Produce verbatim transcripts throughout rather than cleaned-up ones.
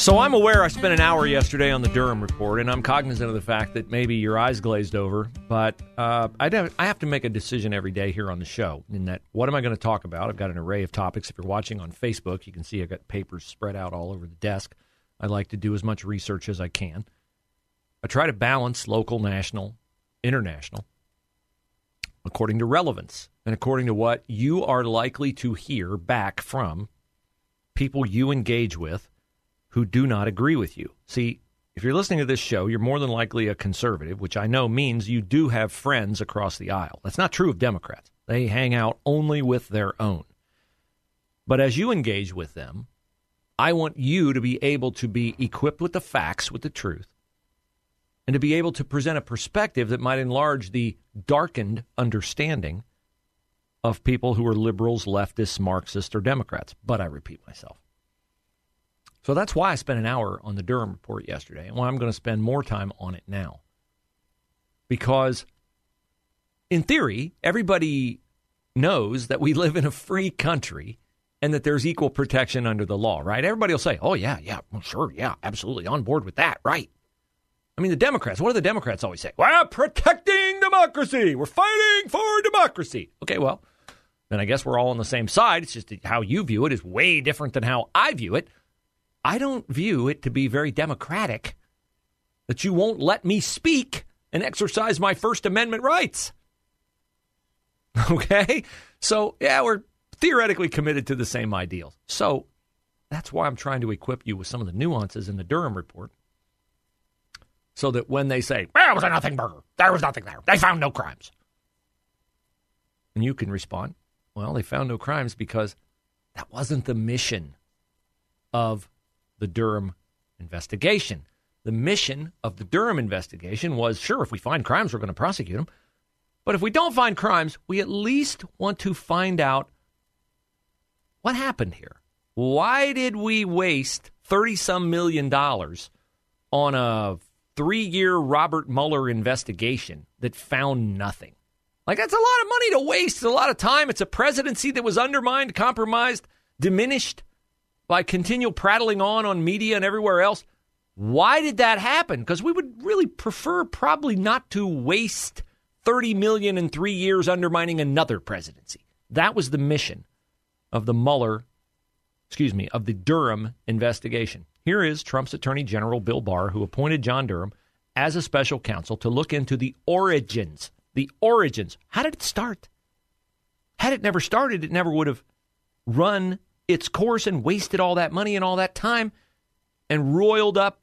So I'm aware I spent an hour yesterday on the Durham report, and I'm cognizant of the fact that maybe your eyes glazed over, but uh, I'd have, I have to make a decision every day here on the show in that what am I going to talk about? I've got an array of topics. If you're watching on Facebook, you can see I've got papers spread out all over the desk. I like to do as much research as I can. I try to balance local, national, international, according to relevance and according to what you are likely to hear back from people you engage with who do not agree with you. See, if you're listening to this show, you're more than likely a conservative, which I know means you do have friends across the aisle. That's not true of Democrats. They hang out only with their own. But as you engage with them, I want you to be able to be equipped with the facts, with the truth, and to be able to present a perspective that might enlarge the darkened understanding of people who are liberals, leftists, Marxists, or Democrats. But I repeat myself. So that's why I spent an hour on the Durham report yesterday, and why I'm going to spend more time on it now. Because, in theory, everybody knows that we live in a free country and that there's equal protection under the law, right? Everybody will say, oh, yeah, yeah, well, sure, yeah, absolutely, on board with that, right? I mean, the Democrats, what do the Democrats always say? Well, protecting democracy. We're fighting for democracy. Okay, well, then I guess we're all on the same side. It's just how you view it is way different than how I view it. I don't view it to be very democratic that you won't let me speak and exercise my First Amendment rights. Okay? So, yeah, we're theoretically committed to the same ideals. So that's why I'm trying to equip you with some of the nuances in the Durham report so that when they say, well, it was a nothing burger, there was nothing there, they found no crimes, and you can respond, well, they found no crimes because that wasn't the mission of the Durham investigation. The mission of the Durham investigation was, sure, if we find crimes, we're going to prosecute them. But if we don't find crimes, we at least want to find out what happened here. Why did we waste thirty-some million dollars on a three-year Robert Mueller investigation that found nothing? Like, that's a lot of money to waste. It's a lot of time. It's a presidency that was undermined, compromised, diminished by continual prattling on on media and everywhere else. Why did that happen? Because we would really prefer probably not to waste thirty million dollars in three years undermining another presidency. That was the mission of the Mueller, excuse me, of the Durham investigation. Here is Trump's Attorney General Bill Barr, who appointed John Durham as a special counsel to look into the origins, the origins. How did it start? Had it never started, it never would have run its course and wasted all that money and all that time and roiled up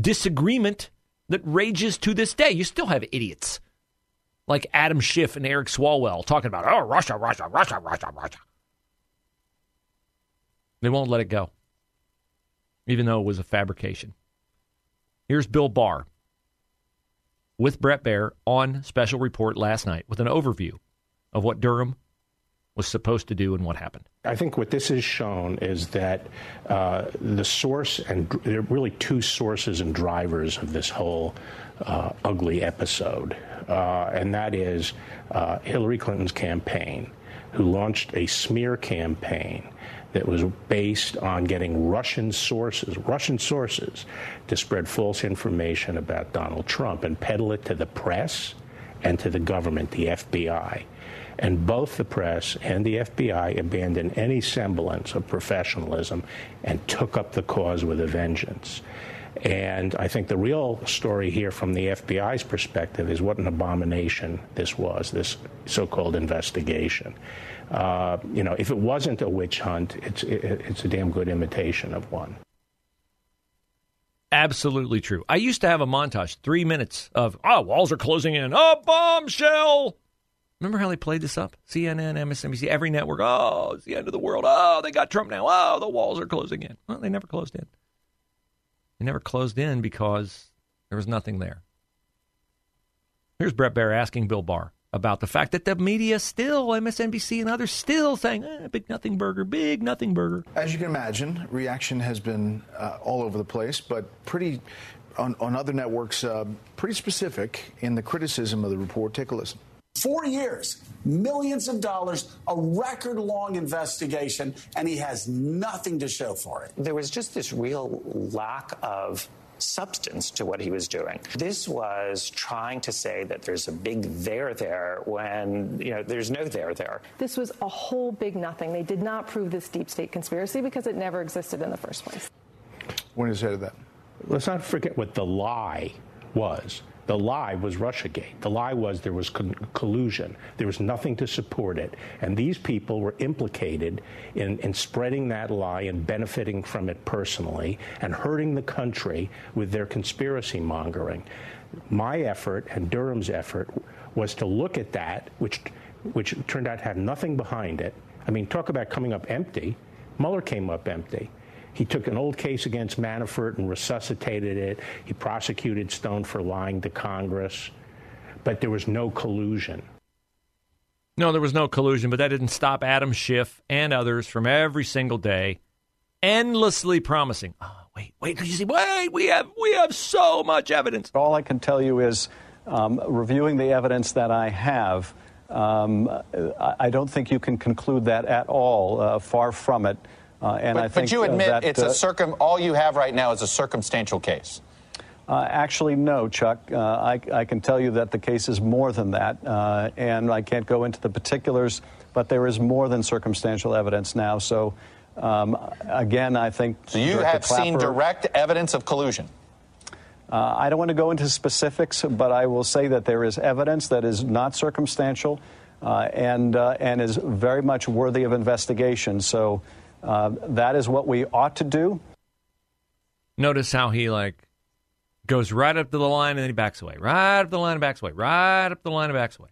disagreement that rages to this day. You still have idiots like Adam Schiff and Eric Swalwell talking about, oh, Russia, Russia, Russia, Russia, Russia. They won't let it go, even though it was a fabrication. Here's Bill Barr with Bret Baier on Special Report last night with an overview of what Durham was supposed to do and what happened. I think what this has shown is that uh, the source, and there are really two sources and drivers of this whole uh, ugly episode, uh, and that is uh, Hillary Clinton's campaign, who launched a smear campaign that was based on getting Russian sources, Russian sources, to spread false information about Donald Trump and peddle it to the press and to the government, the F B I. And both the press and the F B I abandoned any semblance of professionalism and took up the cause with a vengeance. And I think the real story here from the F B I's perspective is what an abomination this was, this so-called investigation. Uh, you know, if it wasn't a witch hunt, it's it, it's a damn good imitation of one. Absolutely true. I used to have a montage, three minutes of, oh, walls are closing in, a bombshell. Remember how they played this up? C N N, M S N B C, every network. Oh, it's the end of the world. Oh, they got Trump now. Oh, the walls are closing in. Well, they never closed in. They never closed in because there was nothing there. Here's Bret Baier asking Bill Barr about the fact that the media still, M S N B C and others, still saying, eh, big nothing burger, big nothing burger. As you can imagine, reaction has been uh, all over the place, but pretty, on, on other networks, uh, pretty specific in the criticism of the report. Take a listen. Four years, millions of dollars, a record-long investigation, and he has nothing to show for it. There was just this real lack of substance to what he was doing. This was trying to say that there's a big there there when, you know, there's no there there. This was a whole big nothing. They did not prove this deep state conspiracy because it never existed in the first place. What do you say to that? Let's not forget what the lie was. The lie was Russiagate. The lie was there was con- collusion. There was nothing to support it. And these people were implicated in, in spreading that lie and benefiting from it personally and hurting the country with their conspiracy mongering. My effort and Durham's effort was to look at that, which, which turned out to have nothing behind it. I mean, talk about coming up empty. Mueller came up empty. He took an old case against Manafort and resuscitated it. He prosecuted Stone for lying to Congress. But there was no collusion. No, there was no collusion, but that didn't stop Adam Schiff and others from every single day endlessly promising. Oh, wait, wait, you see, wait, we have, we have so much evidence. All I can tell you is um, reviewing the evidence that I have, um, I don't think you can conclude that at all. Uh, far from it. Uh, and but, I think, but you admit uh, that, it's a circum. All you have right now is a circumstantial case. Uh, actually, no, Chuck. Uh, I, I can tell you that the case is more than that, uh, and I can't go into the particulars. But there is more than circumstantial evidence now. So, um, again, I think. So you have Clapper, seen direct evidence of collusion. Uh, I don't want to go into specifics, but I will say that there is evidence that is not circumstantial, uh, and uh, and is very much worthy of investigation. So. Uh, that is what we ought to do. Notice how he, like, goes right up to the line and then he backs away. Right up the line and backs away. Right up the line and backs away.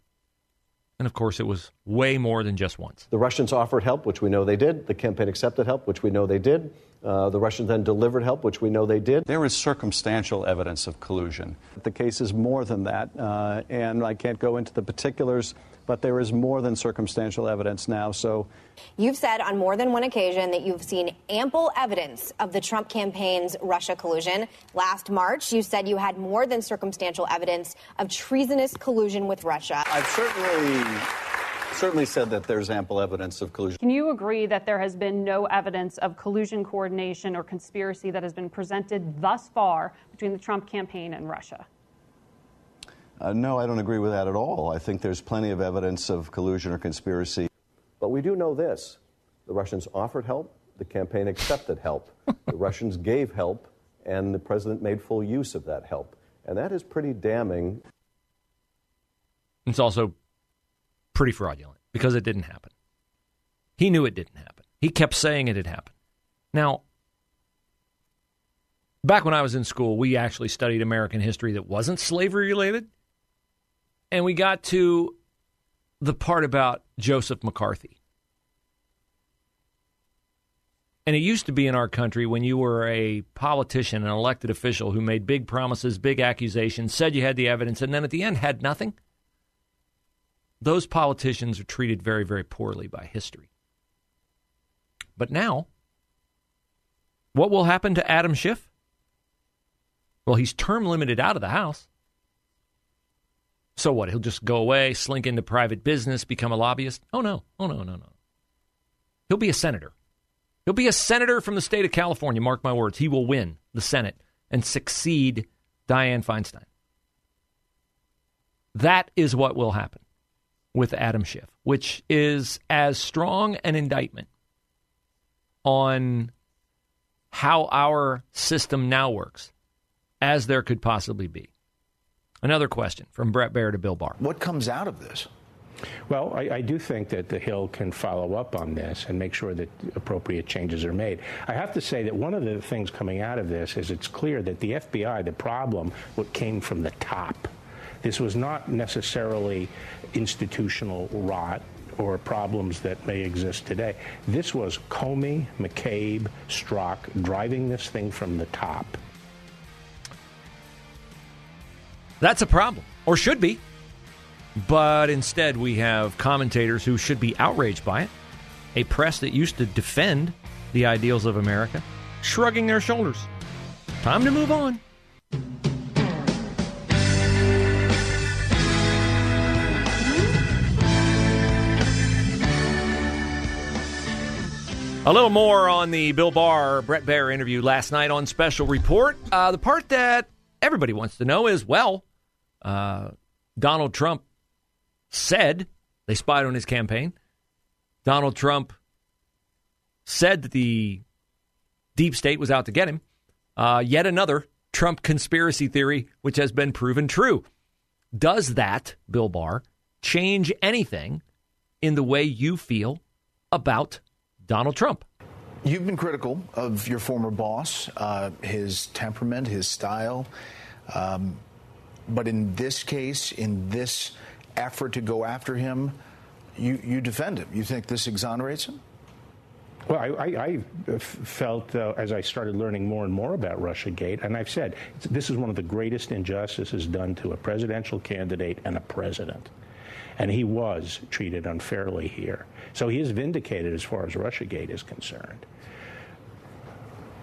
And, of course, it was way more than just once. The Russians offered help, which we know they did. The campaign accepted help, which we know they did. Uh, the Russians then delivered help, which we know they did. There is circumstantial evidence of collusion. The case is more than that, uh, and I can't go into the particulars, but there is more than circumstantial evidence now, so... You've said on more than one occasion that you've seen ample evidence of the Trump campaign's Russia collusion. Last March, you said you had more than circumstantial evidence of treasonous collusion with Russia. I've certainly... certainly said that there's ample evidence of collusion. Can you agree that there has been no evidence of collusion, coordination, or conspiracy that has been presented thus far between the Trump campaign and Russia? Uh, no, I don't agree with that at all. I think there's plenty of evidence of collusion or conspiracy. But we do know this. The Russians offered help. The campaign accepted help. The Russians gave help, and the president made full use of that help. And that is pretty damning. It's also pretty fraudulent because it didn't happen. He knew it didn't happen. He kept saying it had happened. Now, back when I was in school, we actually studied American history that wasn't slavery-related, and we got to the part about Joseph McCarthy. And it used to be in our country when you were a politician, an elected official who made big promises, big accusations, said you had the evidence, and then at the end had nothing. Those politicians are treated very, very poorly by history. But now, what will happen to Adam Schiff? Well, he's term limited out of the House. So what? He'll just go away, slink into private business, become a lobbyist? Oh, no. Oh, no, no, no. He'll be a senator. He'll be a senator from the state of California. Mark my words. He will win the Senate and succeed Dianne Feinstein. That is what will happen with Adam Schiff, which is as strong an indictment on how our system now works as there could possibly be. Another question from Bret Baier to Bill Barr. What comes out of this? Well, I, I do think that the Hill can follow up on this and make sure that appropriate changes are made. I have to say that one of the things coming out of this is it's clear that the F B I, the problem, what came from the top. This was not necessarily institutional rot or problems that may exist today. This was Comey, McCabe, Strzok driving this thing from the top. That's a problem, or should be. But instead, we have commentators who should be outraged by it, a press that used to defend the ideals of America, shrugging their shoulders. Time to move on. A little more on the Bill Barr, Bret Baier interview last night on Special Report. Uh, the part that everybody wants to know is, well, uh, Donald Trump said they spied on his campaign. Donald Trump said that the deep state was out to get him. Uh, yet another Trump conspiracy theory, which has been proven true. Does that, Bill Barr, change anything in the way you feel about Donald Trump? You've been critical of your former boss, uh, his temperament, his style. Um, but in this case, in this effort to go after him, you, you defend him. You think this exonerates him? Well, I, I, I felt, uh, as I started learning more and more about Russiagate, and I've said, this is one of the greatest injustices done to a presidential candidate and a president. And he was treated unfairly here. So he is vindicated as far as Russiagate is concerned.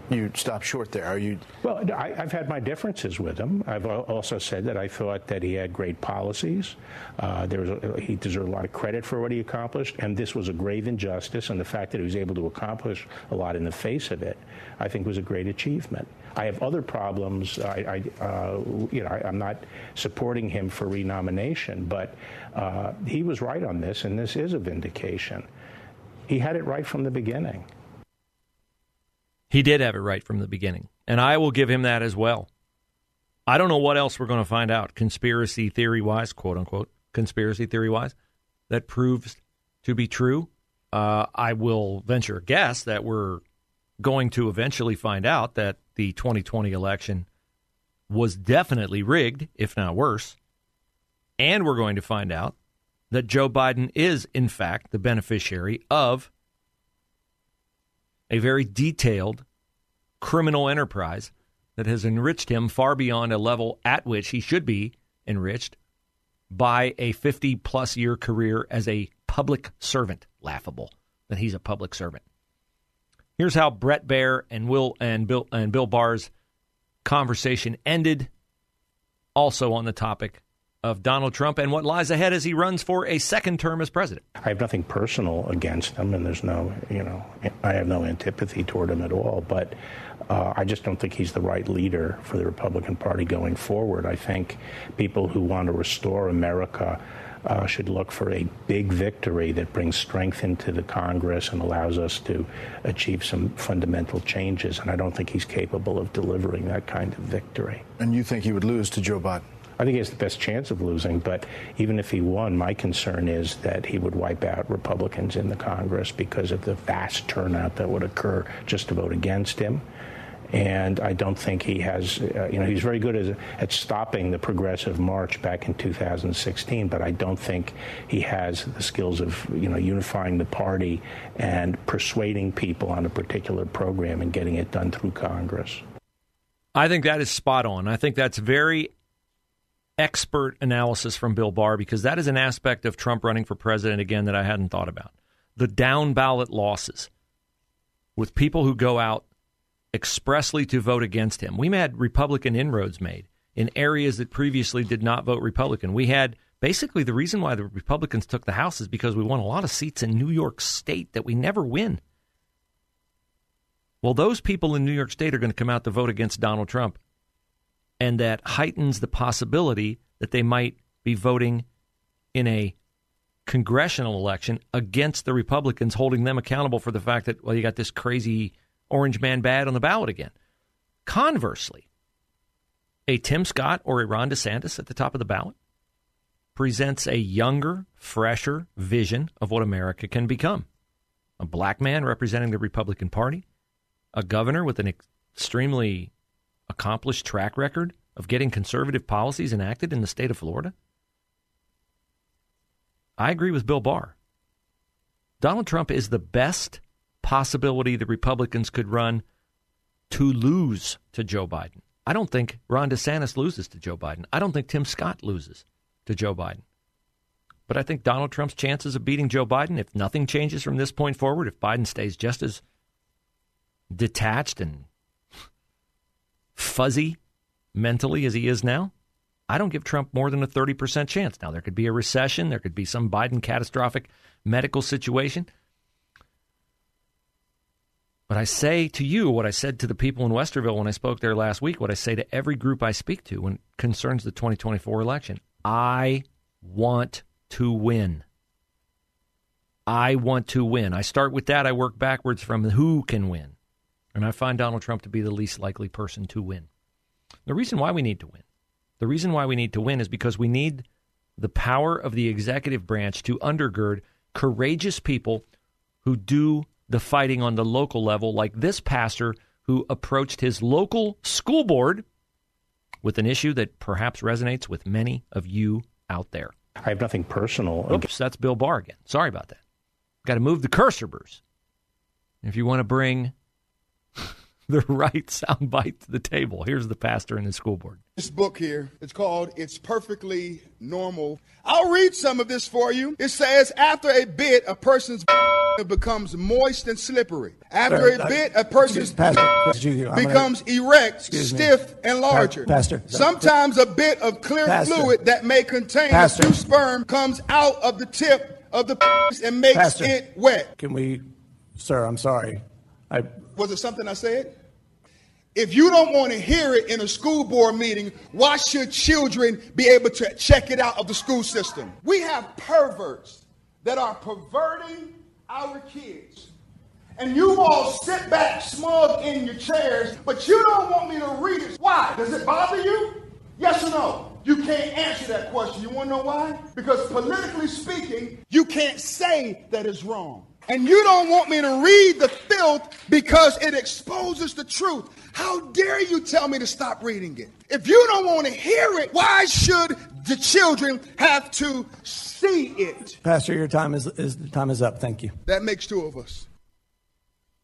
You stop short there. Are you? Well, I, I've had my differences with him. I've also said that I thought that he had great policies. Uh, there was a, he deserved a lot of credit for what he accomplished, and this was a grave injustice. And the fact that he was able to accomplish a lot in the face of it, I think, was a great achievement. I have other problems. I, I uh, you know, I, I'm not supporting him for renomination, but uh, he was right on this, and this is a vindication. He had it right from the beginning. He did have it right from the beginning, and I will give him that as well. I don't know what else we're going to find out, conspiracy theory-wise, quote-unquote, conspiracy theory-wise, that proves to be true. Uh, I will venture a guess that we're going to eventually find out that the twenty twenty election was definitely rigged, if not worse, and we're going to find out that Joe Biden is, in fact, the beneficiary of a very detailed criminal enterprise that has enriched him far beyond a level at which he should be enriched by a fifty-plus year career as a public servant. Laughable that he's a public servant. Here's how Bret Baier and Will and Bill and Bill Barr's conversation ended, also on the topic of Donald Trump and what lies ahead as he runs for a second term as president. I have nothing personal against him, and there's no, you know, I have no antipathy toward him at all, but uh, I just don't think he's the right leader for the Republican Party going forward. I think people who want to restore America uh, should look for a big victory that brings strength into the Congress and allows us to achieve some fundamental changes, and I don't think he's capable of delivering that kind of victory. And you think he would lose to Joe Biden? I think he has the best chance of losing, but even if he won, my concern is that he would wipe out Republicans in the Congress because of the vast turnout that would occur just to vote against him. And I don't think he has, uh, you know, he's very good at, at stopping the progressive march back in two thousand sixteen, but I don't think he has the skills of, you know, unifying the party and persuading people on a particular program and getting it done through Congress. I think that is spot on. I think that's very expert analysis from Bill Barr, because that is an aspect of Trump running for president again that I hadn't thought about. The down ballot losses with people who go out expressly to vote against him. We had Republican inroads made in areas that previously did not vote Republican. We had basically the reason why the Republicans took the House is because we won a lot of seats in New York State that we never win. Well, those people in New York State are going to come out to vote against Donald Trump. And that heightens the possibility that they might be voting in a congressional election against the Republicans, holding them accountable for the fact that, well, you got this crazy orange man bad on the ballot again. Conversely, a Tim Scott or a Ron DeSantis at the top of the ballot presents a younger, fresher vision of what America can become. A black man representing the Republican Party, a governor with an extremely accomplished track record of getting conservative policies enacted in the state of Florida? I agree with Bill Barr. Donald Trump is the best possibility the Republicans could run to lose to Joe Biden. I don't think Ron DeSantis loses to Joe Biden. I don't think Tim Scott loses to Joe Biden. But I think Donald Trump's chances of beating Joe Biden, if nothing changes from this point forward, if Biden stays just as detached and fuzzy mentally as he is now, I don't give Trump more than a thirty percent chance. Now, there could be a recession. There could be some Biden catastrophic medical situation. But I say to you what I said to the people in Westerville when I spoke there last week, what I say to every group I speak to when it concerns the twenty twenty-four election. I want to win. I want to win. I start with that. I work backwards from who can win. And I find Donald Trump to be the least likely person to win. The reason why we need to win, the reason why we need to win is because we need the power of the executive branch to undergird courageous people who do the fighting on the local level, like this pastor who approached his local school board with an issue that perhaps resonates with many of you out there. I have nothing personal. Oops, that's Bill Barr again. Sorry about that. Got to move the cursor, Bruce. If you want to bring the right soundbite to the table, here's the pastor and the school board. This book here, it's called It's Perfectly Normal. I'll read some of this for you. It says, after a bit, a person's... it becomes moist and slippery. After Sir, a bit, I, a person's Pastor, becomes gonna, erect, stiff, and larger. Pastor, sometimes a bit of clear Pastor, fluid that may contain Pastor, a few sperm comes out of the tip of the and makes Pastor, it wet. Can we, sir, I'm sorry. I, Was it something I said? If you don't want to hear it in a school board meeting, why should children be able to check it out of the school system? We have perverts that are perverting our kids, and you all sit back smug in your chairs, but you don't want me to read it. Why? Does it bother you? Yes or no? You can't answer that question. You want to know why? Because politically speaking, you can't say that it's wrong. And you don't want me to read the filth because it exposes the truth. How dare you tell me to stop reading it? If you don't want to hear it, why should the children have to see it? Pastor, your time is, is time is up. Thank you. That makes two of us.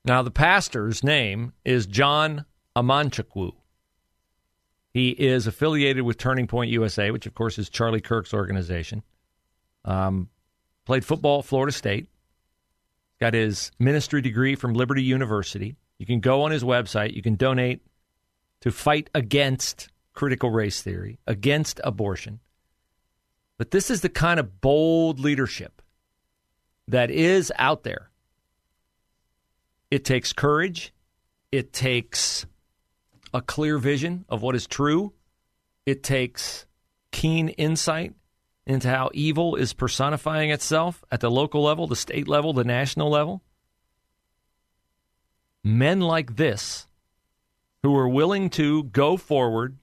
Now, the pastor's name is John Amanchukwu. He is affiliated with Turning Point U S A, which, of course, is Charlie Kirk's organization. Um, played football at Florida State. Got his ministry degree from Liberty University. You can go on his website. You can donate to fight against critical race theory, against abortion. But this is the kind of bold leadership that is out there. It takes courage. It takes a clear vision of what is true. It takes keen insight into how evil is personifying itself at the local level, the state level, the national level. Men like this who are willing to go forward,